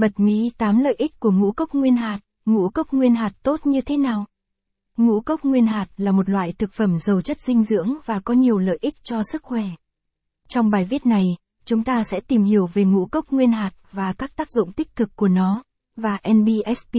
Bật mí 8 lợi ích của ngũ cốc nguyên hạt. Ngũ cốc nguyên hạt tốt như thế nào? Ngũ cốc nguyên hạt là một loại thực phẩm giàu chất dinh dưỡng và có nhiều lợi ích cho sức khỏe. Trong bài viết này, chúng ta sẽ tìm hiểu về ngũ cốc nguyên hạt và các tác dụng tích cực của nó, và NBSP,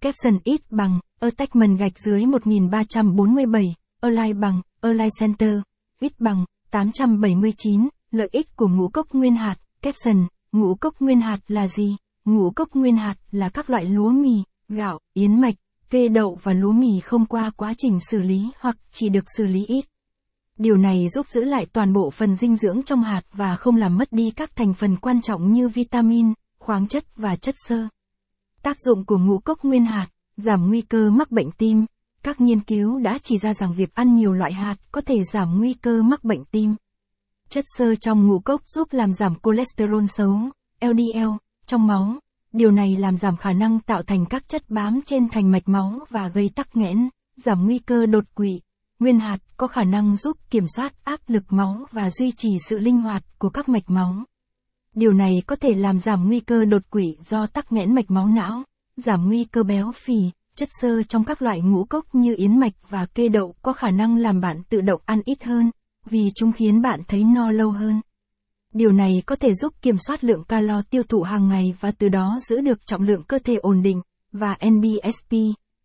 caption ít bằng, attachment-1347, align bằng, align center, ít bằng, 879, lợi ích của ngũ cốc nguyên hạt, caption, ngũ cốc nguyên hạt là gì? Ngũ cốc nguyên hạt là các loại lúa mì, gạo, yến mạch, kê đậu và lúa mì không qua quá trình xử lý hoặc chỉ được xử lý ít. Điều này giúp giữ lại toàn bộ phần dinh dưỡng trong hạt và không làm mất đi các thành phần quan trọng như vitamin, khoáng chất và chất xơ. Tác dụng của ngũ cốc nguyên hạt, giảm nguy cơ mắc bệnh tim. Các nghiên cứu đã chỉ ra rằng việc ăn nhiều loại hạt có thể giảm nguy cơ mắc bệnh tim. Chất xơ trong ngũ cốc giúp làm giảm cholesterol xấu, LDL, trong máu. Điều này làm giảm khả năng tạo thành các chất bám trên thành mạch máu và gây tắc nghẽn, giảm nguy cơ đột quỵ. Nguyên hạt có khả năng giúp kiểm soát áp lực máu và duy trì sự linh hoạt của các mạch máu. Điều này có thể làm giảm nguy cơ đột quỵ do tắc nghẽn mạch máu não, giảm nguy cơ béo phì. Chất xơ trong các loại ngũ cốc như yến mạch và kê đậu có khả năng làm bạn tự động ăn ít hơn, vì chúng khiến bạn thấy no lâu hơn. Điều này có thể giúp kiểm soát lượng calo tiêu thụ hàng ngày và từ đó giữ được trọng lượng cơ thể ổn định, và NBSP,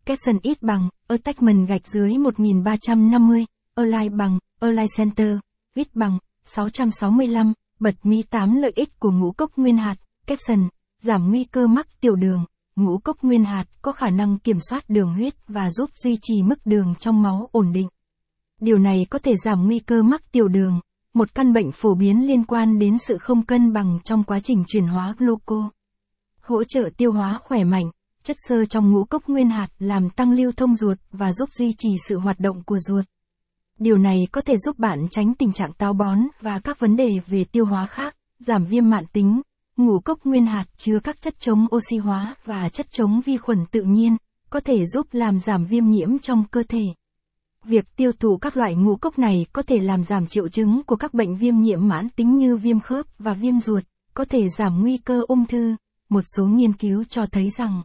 caption ít bằng, attachment-1350, align bằng, align center, ít bằng, 665, bật mí 8 lợi ích của ngũ cốc nguyên hạt, caption, giảm nguy cơ mắc tiểu đường. Ngũ cốc nguyên hạt có khả năng kiểm soát đường huyết và giúp duy trì mức đường trong máu ổn định. Điều này có thể giảm nguy cơ mắc tiểu đường, một căn bệnh phổ biến liên quan đến sự không cân bằng trong quá trình chuyển hóa glucose. Hỗ trợ tiêu hóa khỏe mạnh, chất xơ trong ngũ cốc nguyên hạt làm tăng lưu thông ruột và giúp duy trì sự hoạt động của ruột. Điều này có thể giúp bạn tránh tình trạng táo bón và các vấn đề về tiêu hóa khác, giảm viêm mạn tính. Ngũ cốc nguyên hạt chứa các chất chống oxy hóa và chất chống vi khuẩn tự nhiên, có thể giúp làm giảm viêm nhiễm trong cơ thể. Việc tiêu thụ các loại ngũ cốc này có thể làm giảm triệu chứng của các bệnh viêm nhiễm mãn tính như viêm khớp và viêm ruột, có thể giảm nguy cơ ung thư. Một số nghiên cứu cho thấy rằng